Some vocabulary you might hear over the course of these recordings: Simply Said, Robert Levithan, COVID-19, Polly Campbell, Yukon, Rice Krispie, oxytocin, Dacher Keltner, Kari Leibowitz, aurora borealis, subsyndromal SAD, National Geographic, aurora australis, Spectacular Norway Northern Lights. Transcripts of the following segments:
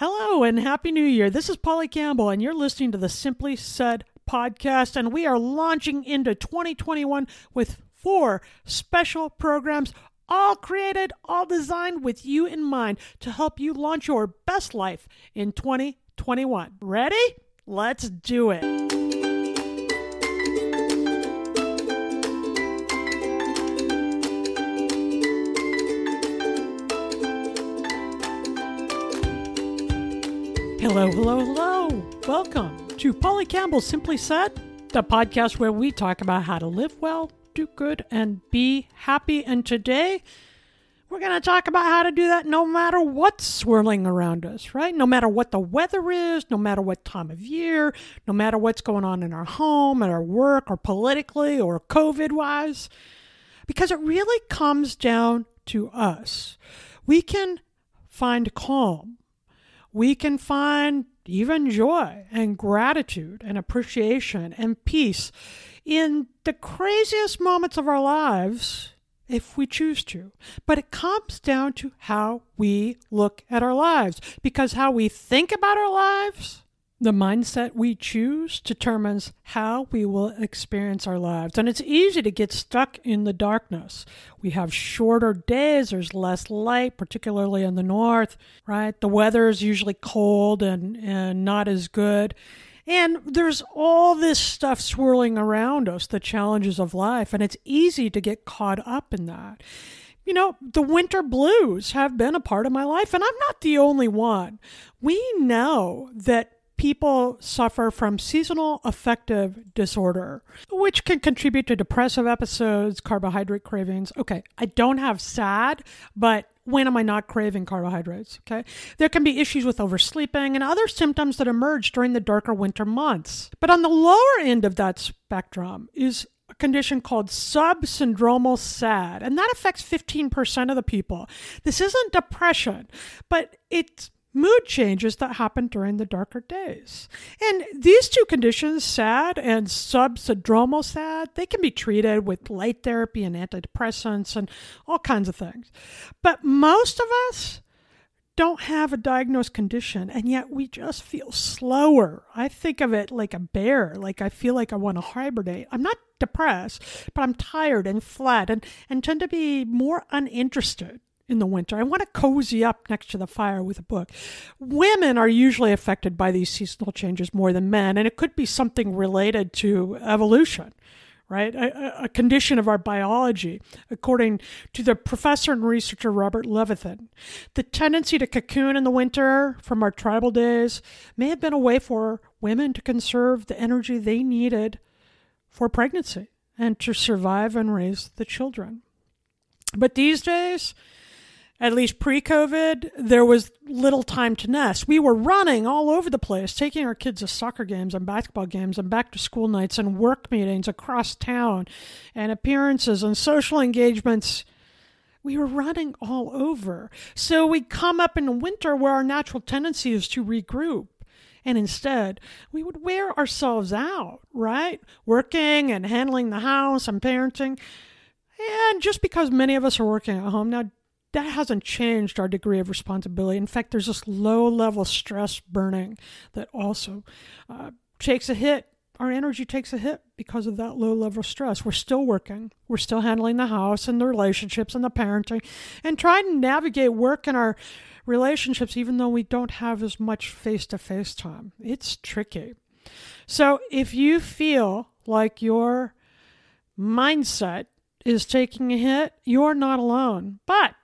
Hello and Happy New Year. This is Polly Campbell, and you're listening to the Simply Said podcast, and we are launching into 2021 with 4 special programs, all created, all designed with you in mind to help you launch your best life in 2021. Ready? Let's do it. Hello, hello, hello. Welcome to Polly Campbell Simply Said, the podcast where we talk about how to live well, do good, and be happy. And today we're going to talk about how to do that no matter what's swirling around us, right? No matter what the weather is, no matter what time of year, no matter what's going on in our home, at our work, or politically, or COVID-wise, because it really comes down to us. We can find calm. We can find even joy and gratitude and appreciation and peace in the craziest moments of our lives if we choose to. But it comes down to how we look at our lives, because how we think about our lives, the mindset we choose, determines how we will experience our lives. And it's easy to get stuck in the darkness. We have shorter days, there's less light, particularly in the north, right? The weather is usually cold and not as good. And there's all this stuff swirling around us, the challenges of life, and it's easy to get caught up in that. You know, the winter blues have been a part of my life, and I'm not the only one. We know that people suffer from seasonal affective disorder, which can contribute to depressive episodes, carbohydrate cravings. Okay, I don't have SAD, but when am I not craving carbohydrates? Okay. There can be issues with oversleeping and other symptoms that emerge during the darker winter months. But on the lower end of that spectrum is a condition called subsyndromal SAD, and that affects 15% of the people. This isn't depression, but it's mood changes that happen during the darker days. And these two conditions, SAD and subsyndromal SAD, they can be treated with light therapy and antidepressants and all kinds of things. But most of us don't have a diagnosed condition, and yet we just feel slower. I think of it like a bear, like I feel like I want to hibernate. I'm not depressed, but I'm tired and flat and tend to be more uninterested in the winter. I want to cozy up next to the fire with a book. Women are usually affected by these seasonal changes more than men, and it could be something related to evolution, right? A condition of our biology. According to the professor and researcher Robert Levithan, the tendency to cocoon in the winter from our tribal days may have been a way for women to conserve the energy they needed for pregnancy and to survive and raise the children. But these days, at least pre-COVID, there was little time to nest. We were running all over the place, taking our kids to soccer games and basketball games and back-to-school nights and work meetings across town and appearances and social engagements. We were running all over. So we come up in the winter where our natural tendency is to regroup. And instead, we would wear ourselves out, right? Working and handling the house and parenting. And just because many of us are working at home now, that hasn't changed our degree of responsibility. In fact, there's this low-level stress burning that also takes a hit our energy takes a hit because of that low level of stress. We're still working. We're still handling the house and the relationships and the parenting and trying to navigate work and our relationships, even though we don't have as much face-to-face time. It's tricky. So if you feel like your mindset is taking a hit, you're not alone. But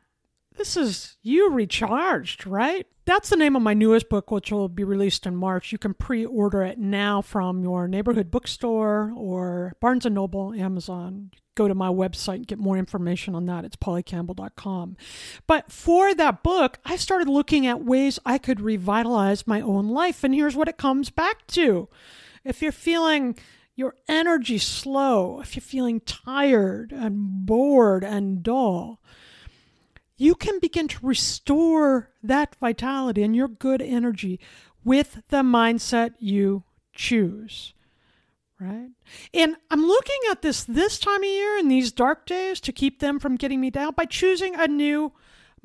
this is you recharged, right? That's the name of my newest book, which will be released in March. You can pre-order it now from your neighborhood bookstore or Barnes & Noble, Amazon. Go to my website and get more information on that. It's pollycampbell.com. But for that book, I started looking at ways I could revitalize my own life. And here's what it comes back to. If you're feeling your energy slow, if you're feeling tired and bored and dull, you can begin to restore that vitality and your good energy with the mindset you choose, right? And I'm looking at this time of year and these dark days to keep them from getting me down by choosing a new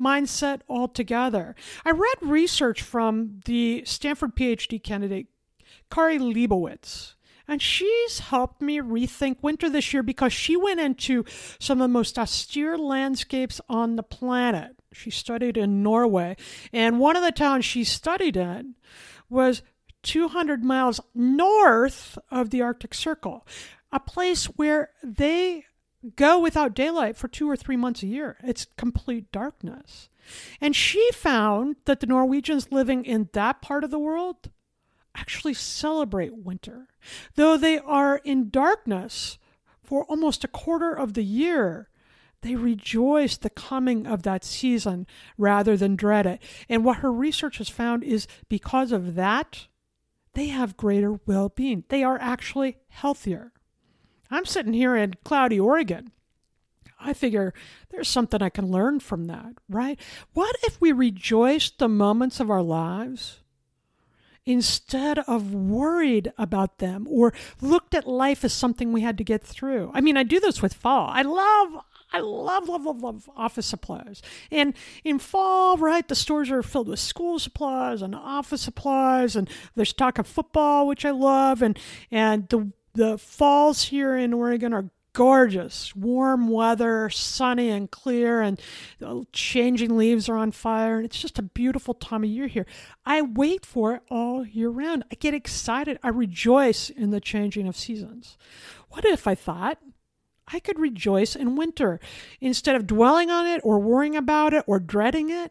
mindset altogether. I read research from the Stanford PhD candidate, Kari Leibowitz, and she's helped me rethink winter this year because she went into some of the most austere landscapes on the planet. She studied in Norway. And one of the towns she studied in was 200 miles north of the Arctic Circle, a place where they go without daylight for 2 or 3 months a year. It's complete darkness. And she found that the Norwegians living in that part of the world actually celebrate winter, though they are in darkness for almost a quarter of the year. They rejoice the coming of that season rather than dread it. And what her research has found is because of that, they have greater well-being. They are actually healthier. I'm sitting here in cloudy Oregon. I figure there's something I can learn from that, right? What if we rejoiced the moments of our lives instead of worried about them or looked at life as something we had to get through? I mean, I do this with fall. I love office supplies. And in fall, right, the stores are filled with school supplies and office supplies, and there's talk of football, which I love, and the falls here in Oregon are gorgeous, warm weather, sunny and clear, and the changing leaves are on fire. And it's just a beautiful time of year here. I wait for it all year round. I get excited. I rejoice in the changing of seasons. What if I thought I could rejoice in winter instead of dwelling on it or worrying about it or dreading it?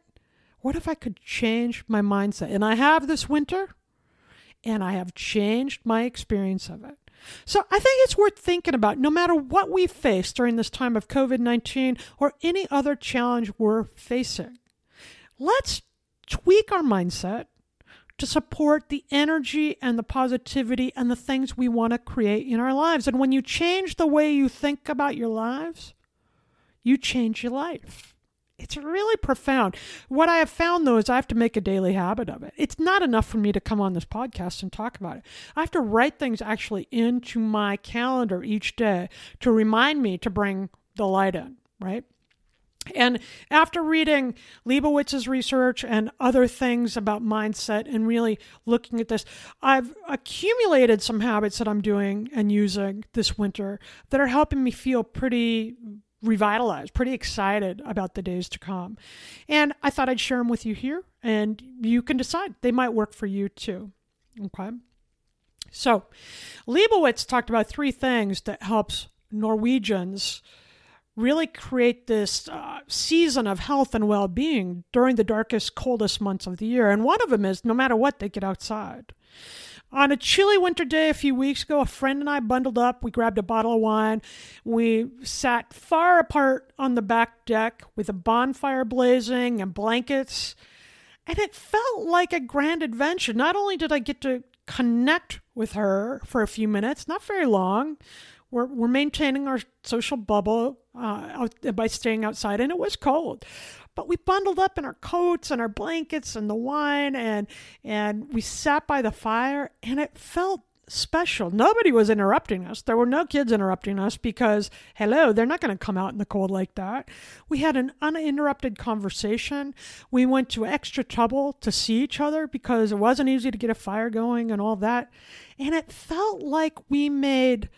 What if I could change my mindset? And I have this winter, and I have changed my experience of it. So I think it's worth thinking about no matter what we face during this time of COVID-19 or any other challenge we're facing. Let's tweak our mindset to support the energy and the positivity and the things we want to create in our lives. And when you change the way you think about your lives, you change your life. It's really profound. What I have found, though, is I have to make a daily habit of it. It's not enough for me to come on this podcast and talk about it. I have to write things actually into my calendar each day to remind me to bring the light in, right? And after reading Leibowitz's research and other things about mindset and really looking at this, I've accumulated some habits that I'm doing and using this winter that are helping me feel pretty revitalized, pretty excited about the days to come. And I thought I'd share them with you here, and you can decide. They might work for you too, okay? So Leibowitz talked about three things that helps Norwegians really create this season of health and well-being during the darkest, coldest months of the year. And one of them is no matter what, they get outside. On a chilly winter day a few weeks ago, a friend and I bundled up. We grabbed a bottle of wine. We sat far apart on the back deck with a bonfire blazing and blankets. And it felt like a grand adventure. Not only did I get to connect with her for a few minutes, not very long. We're maintaining our social bubble by staying outside, and it was cold. But we bundled up in our coats and our blankets and the wine, and we sat by the fire, and it felt special. Nobody was interrupting us. There were no kids interrupting us because, hello, they're not going to come out in the cold like that. We had an uninterrupted conversation. We went to extra trouble to see each other because it wasn't easy to get a fire going and all that. And it felt like we made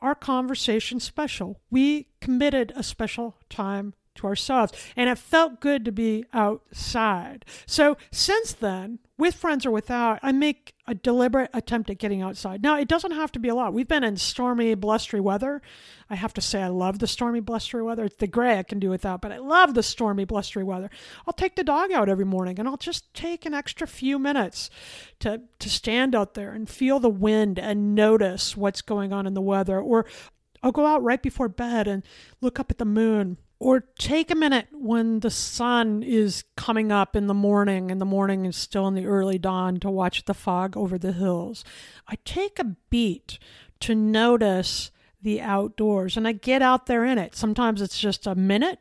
our conversation special. We committed a special time to ourselves, and it felt good to be outside. So since then, with friends or without, I make a deliberate attempt at getting outside. Now, it doesn't have to be a lot. We've been in stormy, blustery weather. I have to say I love the stormy, blustery weather. It's the gray I can do without, but I love the stormy, blustery weather. I'll take the dog out every morning, and I'll just take an extra few minutes to stand out there and feel the wind and notice what's going on in the weather. Or I'll go out right before bed and look up at the moon. Or take a minute when the sun is coming up in the morning and the morning is still in the early dawn to watch the fog over the hills. I take a beat to notice the outdoors and I get out there in it. Sometimes it's just a minute.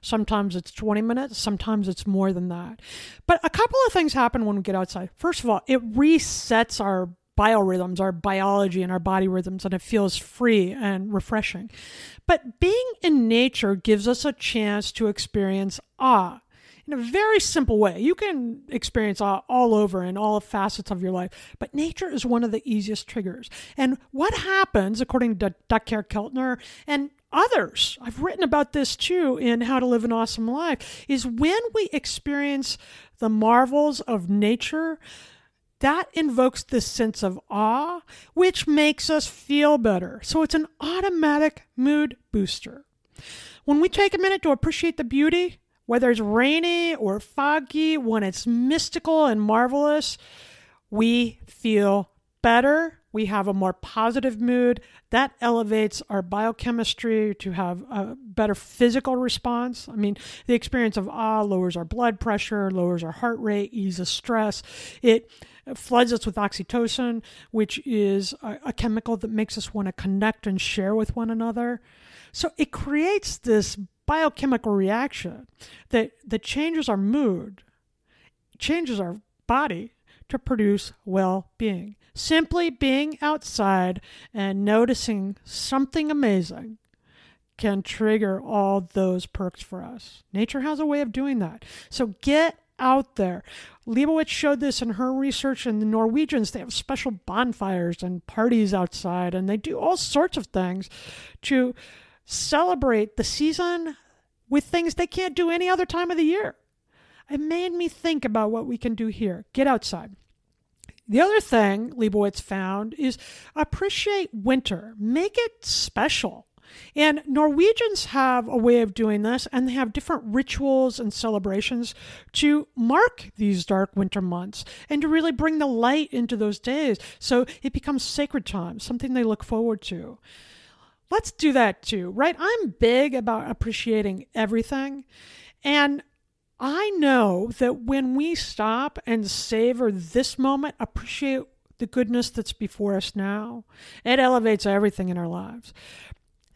Sometimes it's 20 minutes. Sometimes it's more than that. But a couple of things happen when we get outside. First of all, it resets our biorhythms, our biology and our body rhythms, and it feels free and refreshing. But being in nature gives us a chance to experience awe in a very simple way. You can experience awe all over in all facets of your life, but nature is one of the easiest triggers. And what happens, according to Dacher Keltner and others, I've written about this too in How to Live an Awesome Life, is when we experience the marvels of nature, that invokes this sense of awe, which makes us feel better. So it's an automatic mood booster. When we take a minute to appreciate the beauty, whether it's rainy or foggy, when it's mystical and marvelous, we feel better. We have a more positive mood. That elevates our biochemistry to have a better physical response. I mean, the experience of awe lowers our blood pressure, lowers our heart rate, eases stress. It floods us with oxytocin, which is a chemical that makes us want to connect and share with one another. So it creates this biochemical reaction that changes our mood, changes our body to produce well-being. Simply being outside and noticing something amazing can trigger all those perks for us. Nature has a way of doing that. So get out there. Leibowitz showed this in her research, and the Norwegians, they have special bonfires and parties outside, and they do all sorts of things to celebrate the season with things they can't do any other time of the year. It made me think about what we can do here. Get outside. The other thing Leibowitz found is appreciate winter. Make it special. And Norwegians have a way of doing this, and they have different rituals and celebrations to mark these dark winter months and to really bring the light into those days. So it becomes sacred time, something they look forward to. Let's do that too, right? I'm big about appreciating everything. And I know that when we stop and savor this moment, appreciate the goodness that's before us now, it elevates everything in our lives.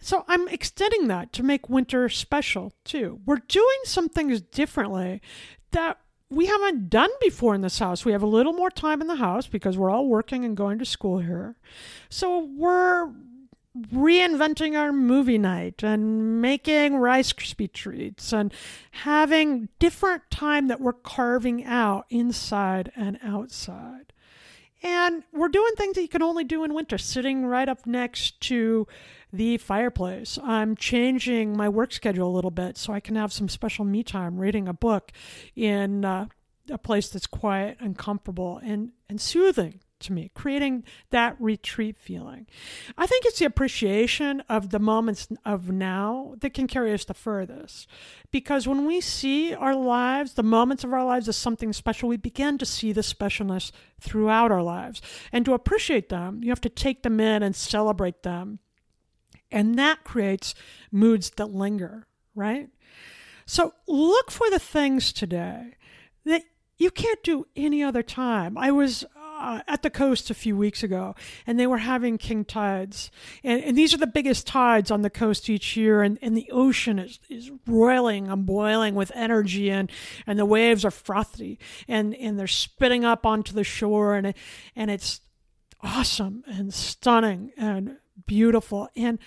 So I'm extending that to make winter special too. We're doing some things differently that we haven't done before in this house. We have a little more time in the house because we're all working and going to school here. So we're reinventing our movie night and making Rice Krispie treats and having different time that we're carving out inside and outside. And we're doing things that you can only do in winter, sitting right up next to the fireplace. I'm changing my work schedule a little bit so I can have some special me time reading a book in a place that's quiet and comfortable and soothing to me, creating that retreat feeling. I think it's the appreciation of the moments of now that can carry us the furthest. Because when we see our lives, the moments of our lives as something special, we begin to see the specialness throughout our lives. And to appreciate them, you have to take them in and celebrate them. And that creates moods that linger, right? So look for the things today that you can't do any other time. I was at the coast a few weeks ago, and they were having king tides. And these are the biggest tides on the coast each year, and the ocean is roiling and boiling with energy, and the waves are frothy, and they're spitting up onto the shore, and it's awesome and stunning and beautiful. And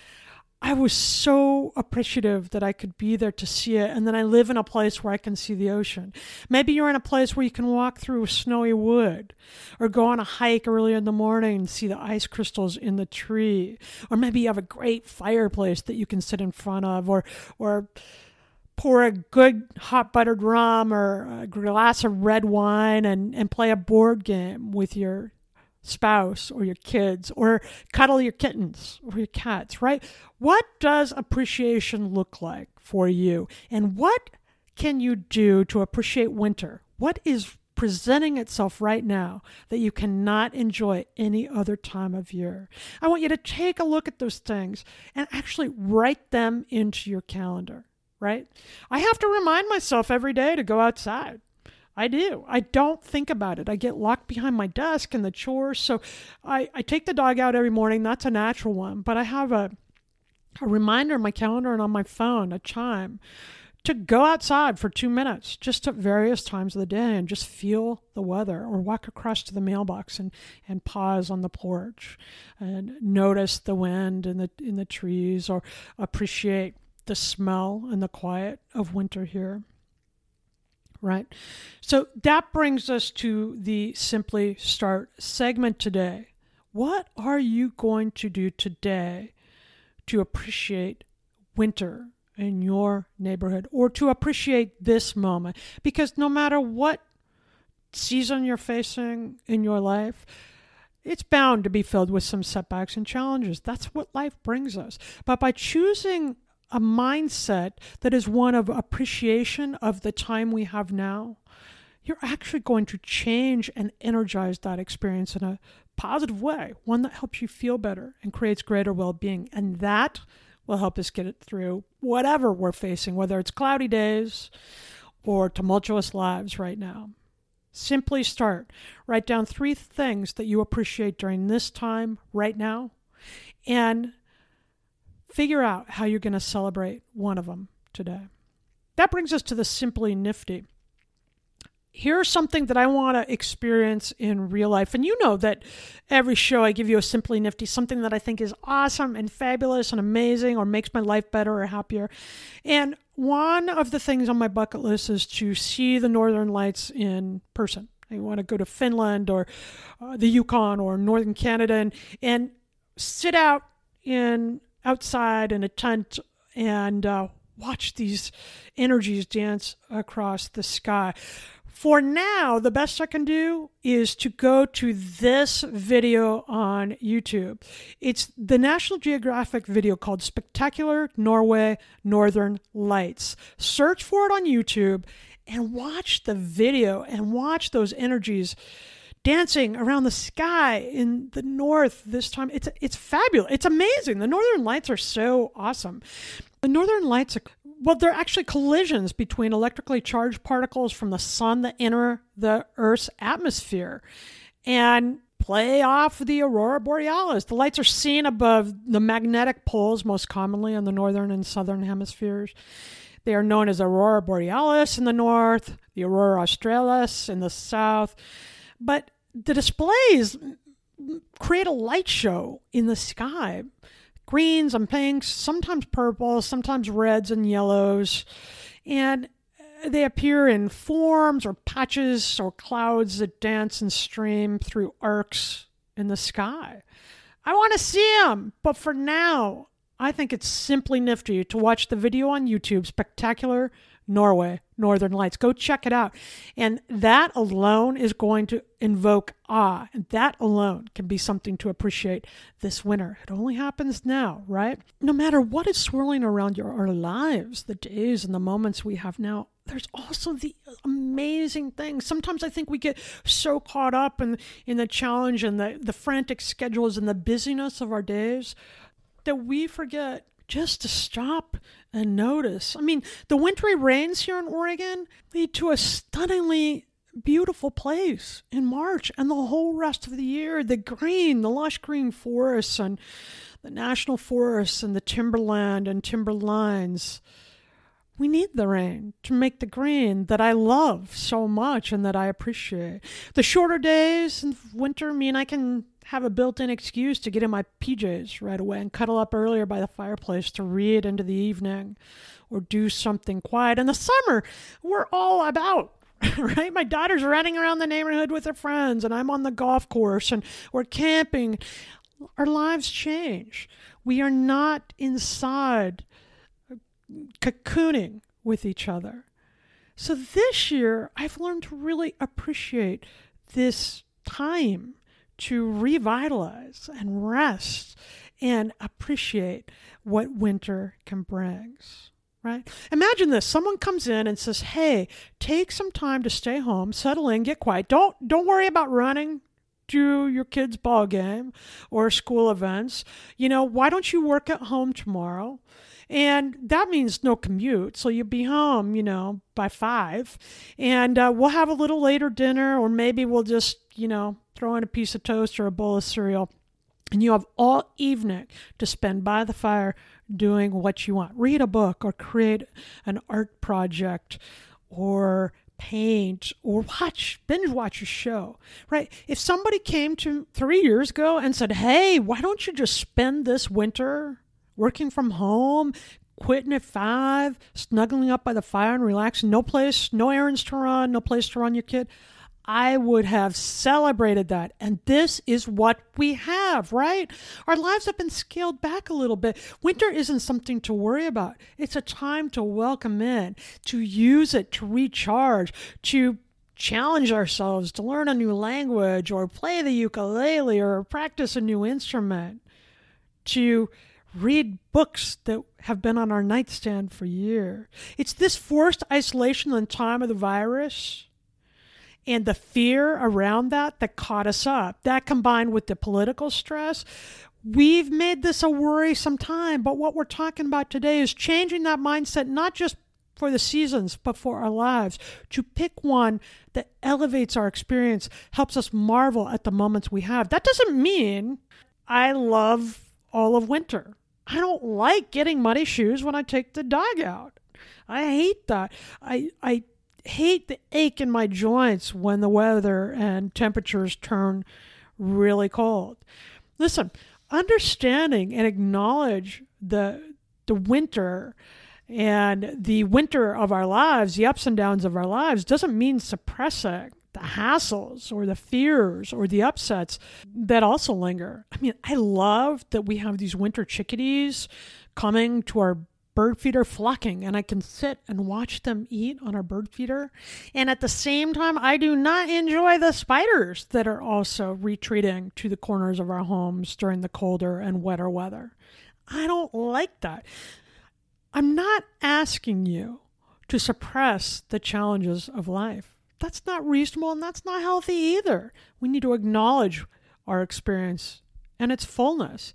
I was so appreciative that I could be there to see it. And then I live in a place where I can see the ocean. Maybe you're in a place where you can walk through snowy wood or go on a hike early in the morning and see the ice crystals in the tree. Or maybe you have a great fireplace that you can sit in front of, or pour a good hot buttered rum or a glass of red wine and play a board game with your spouse or your kids, or cuddle your kittens or your cats, right? What does appreciation look like for you? And what can you do to appreciate winter? What is presenting itself right now that you cannot enjoy any other time of year? I want you to take a look at those things and actually write them into your calendar, right? I have to remind myself every day to go outside. I do. I don't think about it. I get locked behind my desk and the chores. So I take the dog out every morning. That's a natural one. But I have a reminder in my calendar and on my phone, a chime, to go outside for 2 minutes, just at various times of the day, and just feel the weather, or walk across to the mailbox and pause on the porch and notice the wind in the trees, or appreciate the smell and the quiet of winter here. Right? So that brings us to the Simply Start segment today. What are you going to do today to appreciate winter in your neighborhood, or to appreciate this moment? Because no matter what season you're facing in your life, it's bound to be filled with some setbacks and challenges. That's what life brings us. But by choosing a mindset that is one of appreciation of the time we have now, you're actually going to change and energize that experience in a positive way, one that helps you feel better and creates greater well-being. And that will help us get it through whatever we're facing, whether it's cloudy days or tumultuous lives right now. Simply start. Write down 3 things that you appreciate during this time right now, and figure out how you're going to celebrate one of them today. That brings us to the Simply Nifty. Here's something that I want to experience in real life. And you know that every show I give you a Simply Nifty, something that I think is awesome and fabulous and amazing, or makes my life better or happier. And one of the things on my bucket list is to see the Northern Lights in person. I want to go to Finland or the Yukon or Northern Canada and sit out outside in a tent and watch these energies dance across the sky. For now, the best I can do is to go to this video on YouTube. It's the National Geographic video called Spectacular Norway Northern Lights. Search for it on YouTube and watch the video and watch those energies dancing around the sky in the north this time. It's fabulous. It's amazing. The Northern Lights are so awesome. The Northern Lights are, well, they're actually collisions between electrically charged particles from the sun that enter the Earth's atmosphere and play off the aurora borealis. The lights are seen above the magnetic poles, most commonly in the northern and southern hemispheres. They are known as aurora borealis in the north, the aurora australis in the south. But the displays create a light show in the sky. Greens and pinks, sometimes purples, sometimes reds and yellows. And they appear in forms or patches or clouds that dance and stream through arcs in the sky. I want to see them, but for now, I think it's simply nifty to watch the video on YouTube, Spectacular Norway Northern Lights. Go check it out. And that alone is going to invoke awe. And that alone can be something to appreciate this winter. It only happens now, right? No matter what is swirling around our lives, the days and the moments we have now, there's also the amazing things. Sometimes I think we get so caught up in the challenge and the frantic schedules and the busyness of our days that we forget just to stop and notice. I mean, the wintry rains here in Oregon lead to a stunningly beautiful place in March and the whole rest of the year. The lush green forests and the national forests and the timberland and timberlines. We need the rain to make the green that I love so much and that I appreciate. The shorter days in winter mean I can have a built-in excuse to get in my PJs right away and cuddle up earlier by the fireplace to read into the evening or do something quiet. In the summer, we're all about, right? My daughter's running around the neighborhood with her friends, and I'm on the golf course, and we're camping. Our lives change. We are not inside cocooning with each other. So this year, I've learned to really appreciate this time to revitalize and rest and appreciate what winter can bring, right? Imagine this. Someone comes in and says, hey, take some time to stay home, settle in, get quiet. Don't worry about running to your kid's ball game or school events. You know, why don't you work at home tomorrow? And that means no commute. So you'll be home, you know, by 5. And we'll have a little later dinner, or maybe we'll just, you know, throw in a piece of toast or a bowl of cereal. And you have all evening to spend by the fire doing what you want. Read a book or create an art project or paint or binge watch a show, right? If somebody came to 3 years ago and said, hey, why don't you just spend this winter working from home, quitting at 5, snuggling up by the fire and relaxing, no errands to run, no place to run your kid, I would have celebrated that. And this is what we have, right? Our lives have been scaled back a little bit. Winter isn't something to worry about. It's a time to welcome in, to use it, to recharge, to challenge ourselves, to learn a new language or play the ukulele or practice a new instrument, to read books that have been on our nightstand for years. It's this forced isolation in the time of the virus and the fear around that caught us up. That combined with the political stress, we've made this a worrisome time. But what we're talking about today is changing that mindset, not just for the seasons, but for our lives, to pick one that elevates our experience, helps us marvel at the moments we have. That doesn't mean I love all of winter. I don't like getting muddy shoes when I take the dog out. I hate that. I hate the ache in my joints when the weather and temperatures turn really cold. Listen, understanding and acknowledge the winter and the winter of our lives, the ups and downs of our lives, doesn't mean suppressing the hassles or the fears or the upsets that also linger. I mean, I love that we have these winter chickadees coming to our bird feeder, flocking, and I can sit and watch them eat on our bird feeder. And at the same time, I do not enjoy the spiders that are also retreating to the corners of our homes during the colder and wetter weather. I don't like that. I'm not asking you to suppress the challenges of life. That's not reasonable and that's not healthy either. We need to acknowledge our experience and its fullness.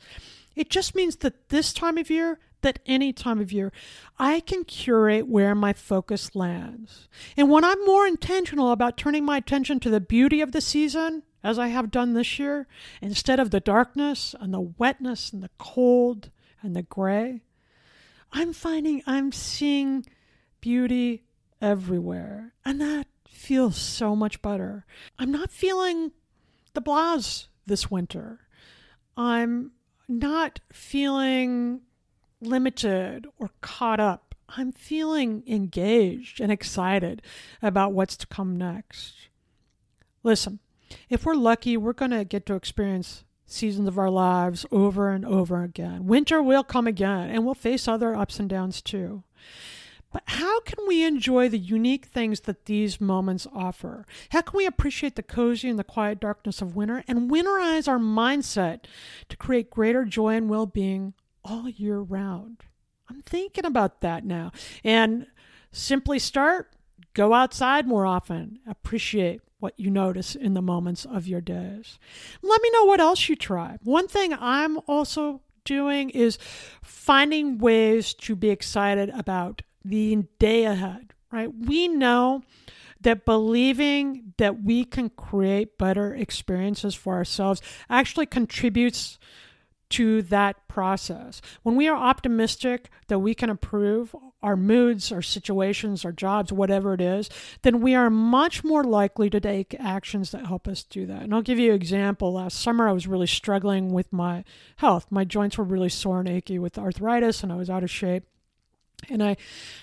It just means that this time of year, at any time of year, I can curate where my focus lands. And when I'm more intentional about turning my attention to the beauty of the season, as I have done this year, instead of the darkness and the wetness and the cold and the gray, I'm finding I'm seeing beauty everywhere. And that feels so much better. I'm not feeling the blahs this winter. I'm not feeling limited or caught up. I'm feeling engaged and excited about what's to come next. Listen, if we're lucky, we're going to get to experience seasons of our lives over and over again. Winter will come again, and we'll face other ups and downs too. But how can we enjoy the unique things that these moments offer? How can we appreciate the cozy and the quiet darkness of winter and winterize our mindset to create greater joy and well-being all year round? I'm thinking about that now. And simply start, go outside more often. Appreciate what you notice in the moments of your days. Let me know what else you try. One thing I'm also doing is finding ways to be excited about the day ahead, right? We know that believing that we can create better experiences for ourselves actually contributes to that process. When we are optimistic that we can improve our moods, our situations, our jobs, whatever it is, then we are much more likely to take actions that help us do that. And I'll give you an example. Last summer, I was really struggling with my health. My joints were really sore and achy with arthritis, and I was out of shape. And I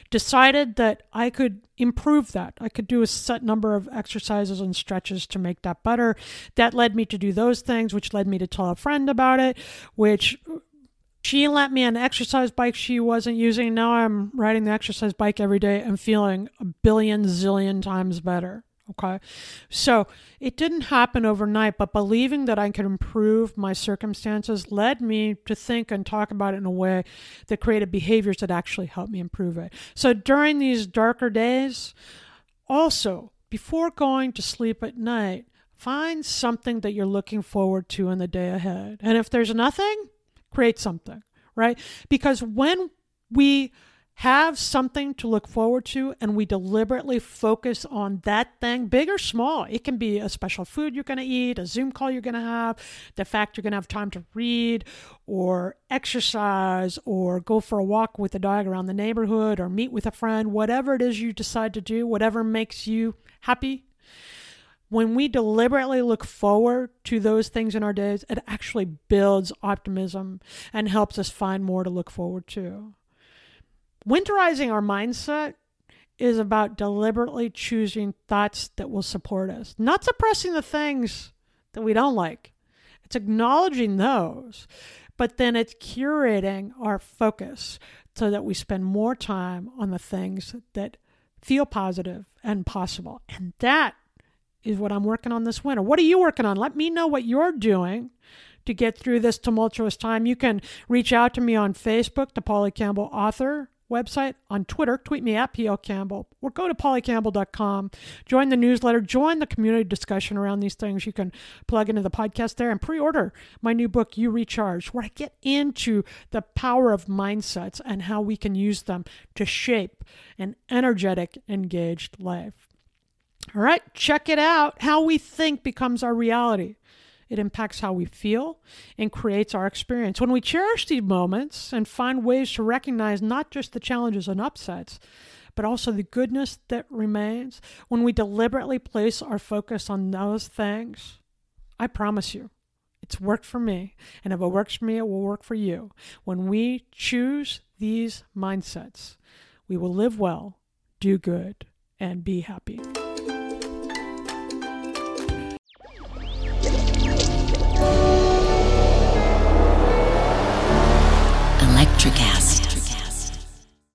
decided that I could improve that. I could do a set number of exercises and stretches to make that better. That led me to do those things, which led me to tell a friend about it, which she lent me an exercise bike she wasn't using. Now I'm riding the exercise bike every day and feeling a billion zillion times better. Okay. So it didn't happen overnight, but believing that I could improve my circumstances led me to think and talk about it in a way that created behaviors that actually helped me improve it. So during these darker days, also before going to sleep at night, find something that you're looking forward to in the day ahead. And if there's nothing, create something, right? Because when we have something to look forward to and we deliberately focus on that thing, big or small. It can be a special food you're going to eat, a Zoom call you're going to have, the fact you're going to have time to read or exercise or go for a walk with the dog around the neighborhood or meet with a friend, whatever it is you decide to do, whatever makes you happy. When we deliberately look forward to those things in our days, it actually builds optimism and helps us find more to look forward to. Winterizing our mindset is about deliberately choosing thoughts that will support us, not suppressing the things that we don't like. It's acknowledging those, but then it's curating our focus so that we spend more time on the things that feel positive and possible. And that is what I'm working on this winter. What are you working on? Let me know what you're doing to get through this tumultuous time. You can reach out to me on Facebook, the Polly Campbell Author website, on Twitter, tweet me at PL Campbell, or go to pollycampbell.com, join the newsletter, join the community discussion around these things. You can plug into the podcast there and pre-order my new book, You Recharge, where I get into the power of mindsets and how we can use them to shape an energetic, engaged life. All right, check it out. How we think becomes our reality. It impacts how we feel and creates our experience. When we cherish these moments and find ways to recognize not just the challenges and upsets, but also the goodness that remains, when we deliberately place our focus on those things, I promise you, it's worked for me. And if it works for me, it will work for you. When we choose these mindsets, we will live well, do good, and be happy.